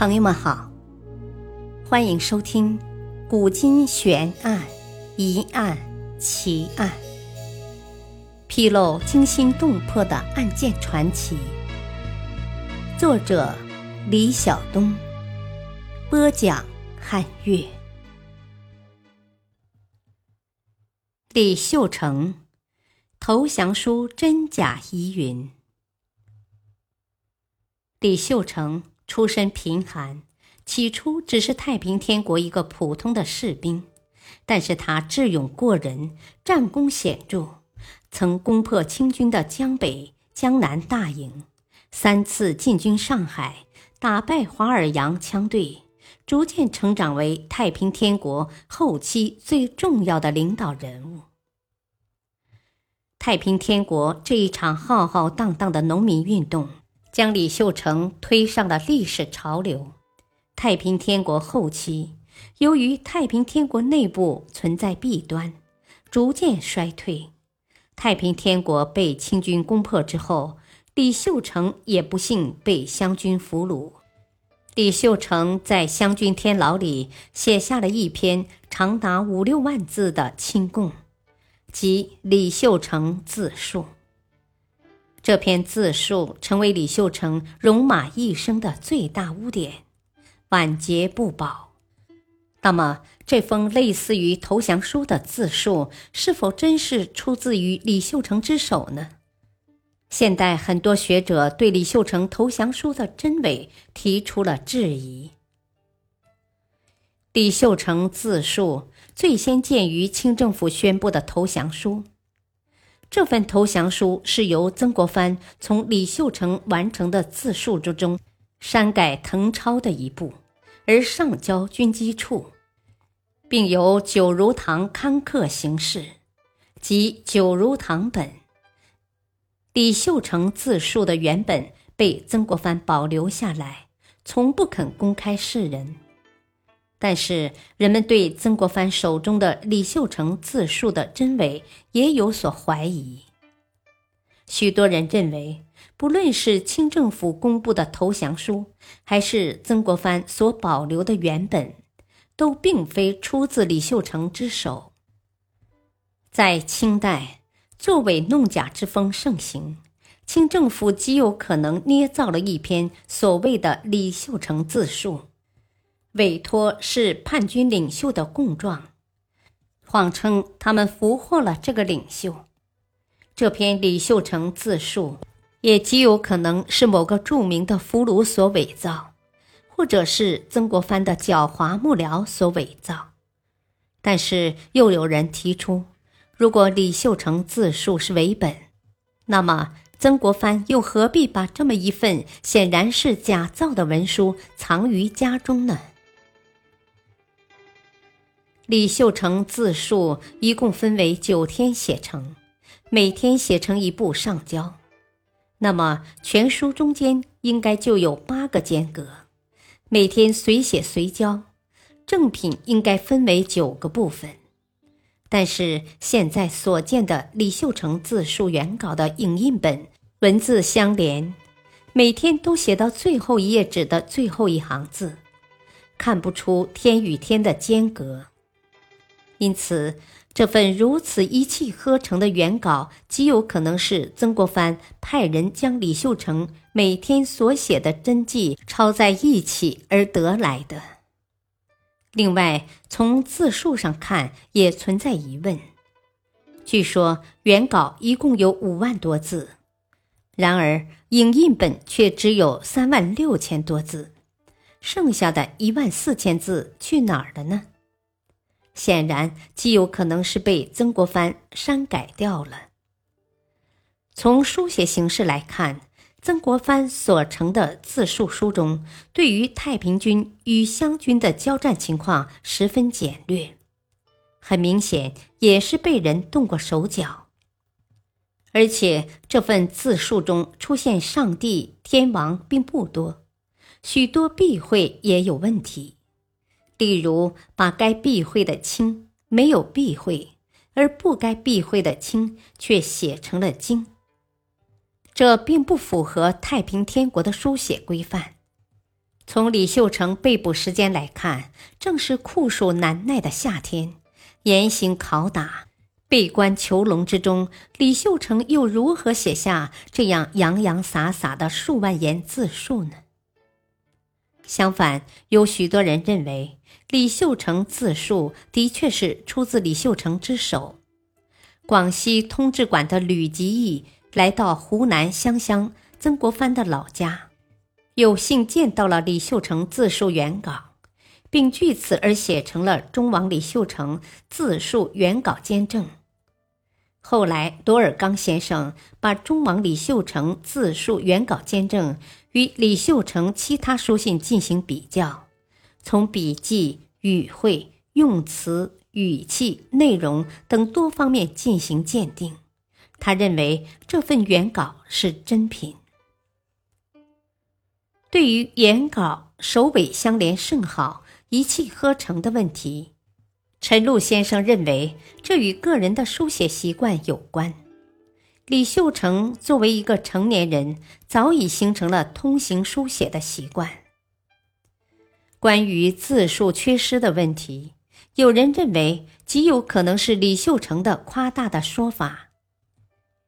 朋友们好，欢迎收听古今悬案、疑案、奇案，披露惊心动魄的案件传奇。作者李晓东，播讲汉月。李秀成投降书真假疑云。李秀成出身贫寒，起初只是太平天国一个普通的士兵，但是他智勇过人，战功显著，曾攻破清军的江北、江南大营，3次进军上海，打败华尔洋枪队，逐渐成长为太平天国后期最重要的领导人物。太平天国这一场浩浩荡荡的农民运动将李秀成推上了历史潮流。太平天国后期，由于太平天国内部存在弊端，逐渐衰退。太平天国被清军攻破之后，李秀成也不幸被湘军俘虏。李秀成在湘军天牢里写下了一篇长达5-6万字的清供，即李秀成自述。这篇自述成为李秀成戎马一生的最大污点，晚节不保。那么，这封类似于投降书的自述是否真是出自于李秀成之手呢？现代很多学者对李秀成投降书的真伪提出了质疑。李秀成自述最先见于清政府宣布的投降书。这份投降书是由曾国藩从李秀成完成的自述之中删改誊抄的一部，而上交军机处，并由九如堂刊刻行事，即九如堂本。李秀成自述的原本被曾国藩保留下来，从不肯公开示人。但是人们对曾国藩手中的李秀成自述的真伪也有所怀疑。许多人认为，不论是清政府公布的投降书，还是曾国藩所保留的原本，都并非出自李秀成之手。在清代，作伪弄假之风盛行，清政府极有可能捏造了一篇所谓的李秀成自述，委托是叛军领袖的供状，谎称他们俘获了这个领袖。这篇李秀成自述也极有可能是某个著名的俘虏所伪造，或者是曾国藩的狡猾幕僚所伪造。但是又有人提出，如果李秀成自述是伪本，那么曾国藩又何必把这么一份显然是假造的文书藏于家中呢？李秀成自述一共分为9天写成，每天写成一部上交，那么全书中间应该就有8个间隔，每天随写随交，正品应该分为9个部分。但是现在所见的李秀成自述原稿的影印本，文字相连，每天都写到最后一页纸的最后一行字，看不出天与天的间隔。因此，这份如此一气呵成的原稿极有可能是曾国藩派人将李秀成每天所写的真迹抄在一起而得来的。另外，从字数上看也存在疑问。据说原稿一共有5万多字，然而影印本却只有36000多字，剩下的14000字去哪儿了呢？显然极有可能是被曾国藩删改掉了。从书写形式来看，曾国藩所成的自述书中对于太平军与湘军的交战情况十分简略，很明显也是被人动过手脚。而且这份自述中出现上帝、天王并不多，许多避讳也有问题，例如把该避讳的清没有避讳，而不该避讳的清却写成了经，这并不符合太平天国的书写规范。从李秀成被捕时间来看，正是酷暑难耐的夏天，严刑拷打，被关囚笼之中，李秀成又如何写下这样洋洋洒洒的数万言自述呢？相反，有许多人认为李秀成自述的确是出自李秀成之手。广西通志馆的吕吉义来到湖南湘乡曾国藩的老家，有幸见到了李秀成自述原稿，并据此而写成了《忠王李秀成自述原稿监证》。后来多尔刚先生把《忠王李秀成自述原稿监证》与李秀成其他书信进行比较，从笔迹、语汇、用词、语气、内容等多方面进行鉴定，他认为这份原稿是真品。对于原稿首尾相连甚好、一气呵成的问题，陈露先生认为这与个人的书写习惯有关。李秀成作为一个成年人，早已形成了通行书写的习惯。关于字数缺失的问题，有人认为极有可能是李秀成的夸大的说法，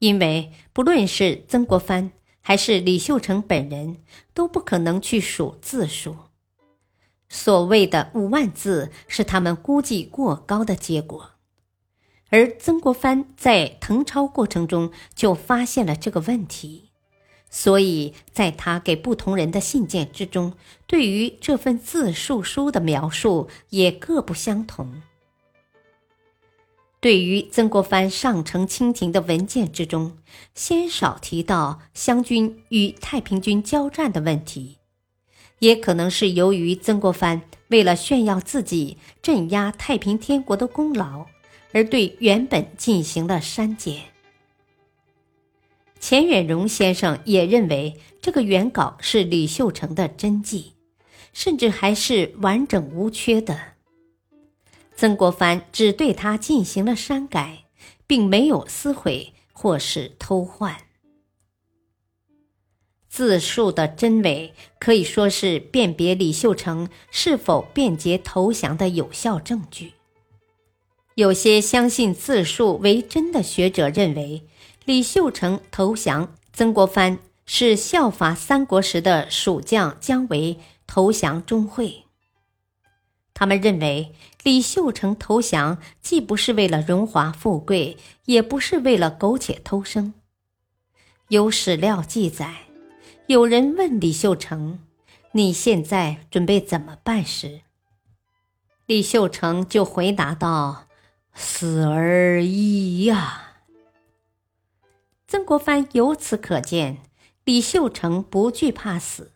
因为不论是曾国藩还是李秀成本人都不可能去数字数，所谓的5万字是他们估计过高的结果。而曾国藩在誊抄过程中就发现了这个问题，所以在他给不同人的信件之中，对于这份自述书的描述也各不相同。对于曾国藩上呈清廷的文件之中，鲜少提到湘军与太平军交战的问题，也可能是由于曾国藩为了炫耀自己镇压太平天国的功劳，而对原本进行了删减。钱远荣先生也认为这个原稿是李秀成的真迹，甚至还是完整无缺的。曾国藩只对他进行了删改，并没有撕毁或是偷换。自述的真伪可以说是辨别李秀成是否变节投降的有效证据。有些相信自述为真的学者认为，李秀成投降曾国藩是效法三国时的蜀将姜维投降钟会。他们认为李秀成投降既不是为了荣华富贵，也不是为了苟且偷生。有史料记载，有人问李秀成，你现在准备怎么办时，李秀成就回答道，死而已呀。曾国藩由此可见，李秀成不惧怕死。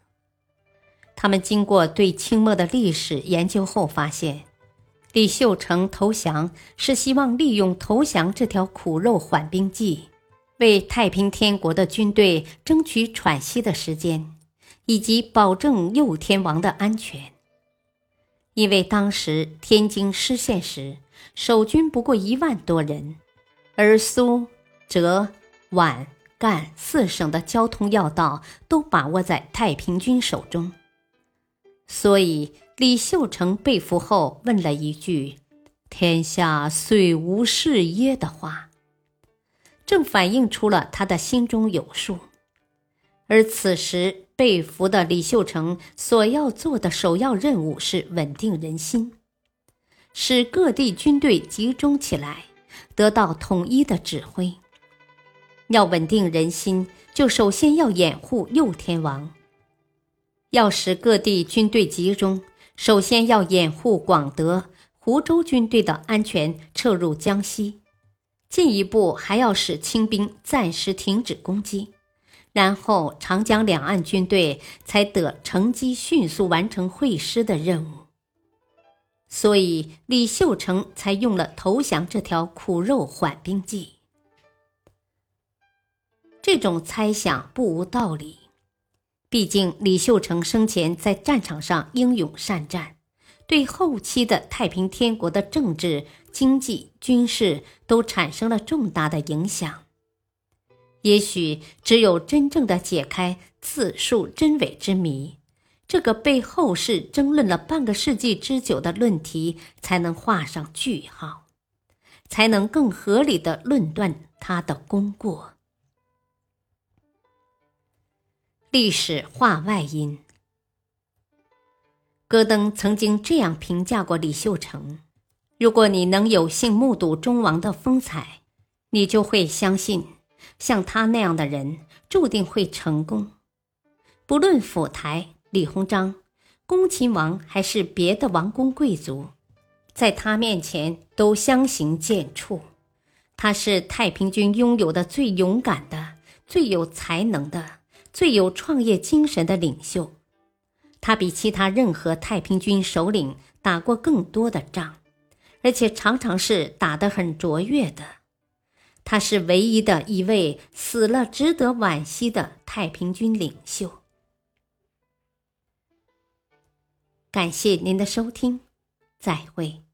他们经过对清末的历史研究后发现，李秀成投降是希望利用投降这条苦肉缓兵计，为太平天国的军队争取喘息的时间，以及保证右天王的安全。因为当时天津失陷时，守军不过1万多人，而苏、浙、皖、赣4省的交通要道都把握在太平军手中。所以李秀成被俘后问了一句，天下虽无事耶的话，正反映出了他的心中有数。而此时被俘的李秀成所要做的首要任务是稳定人心，使各地军队集中起来，得到统一的指挥。要稳定人心，就首先要掩护右天王。要使各地军队集中，首先要掩护广德、湖州军队的安全撤入江西，进一步还要使清兵暂时停止攻击，然后长江两岸军队才得乘机迅速完成会师的任务。所以李秀成才用了投降这条苦肉缓兵计。这种猜想不无道理，毕竟李秀成生前在战场上英勇善战，对后期的太平天国的政治、经济、军事都产生了重大的影响。也许只有真正的解开自述真伪之谜，这个背后世争论了半个世纪之久的论题才能画上句号，才能更合理地论断它的功过。历史话外音，戈登曾经这样评价过李秀成：如果你能有幸目睹中王的风采，你就会相信像他那样的人注定会成功，不论府台、李鸿章、恭亲王还是别的王公贵族，在他面前都相形见绌。他是太平军拥有的最勇敢的、最有才能的、最有创业精神的领袖，他比其他任何太平军首领打过更多的仗，而且常常是打得很卓越的。他是唯一的一位死了值得惋惜的太平军领袖。感谢您的收听，再会。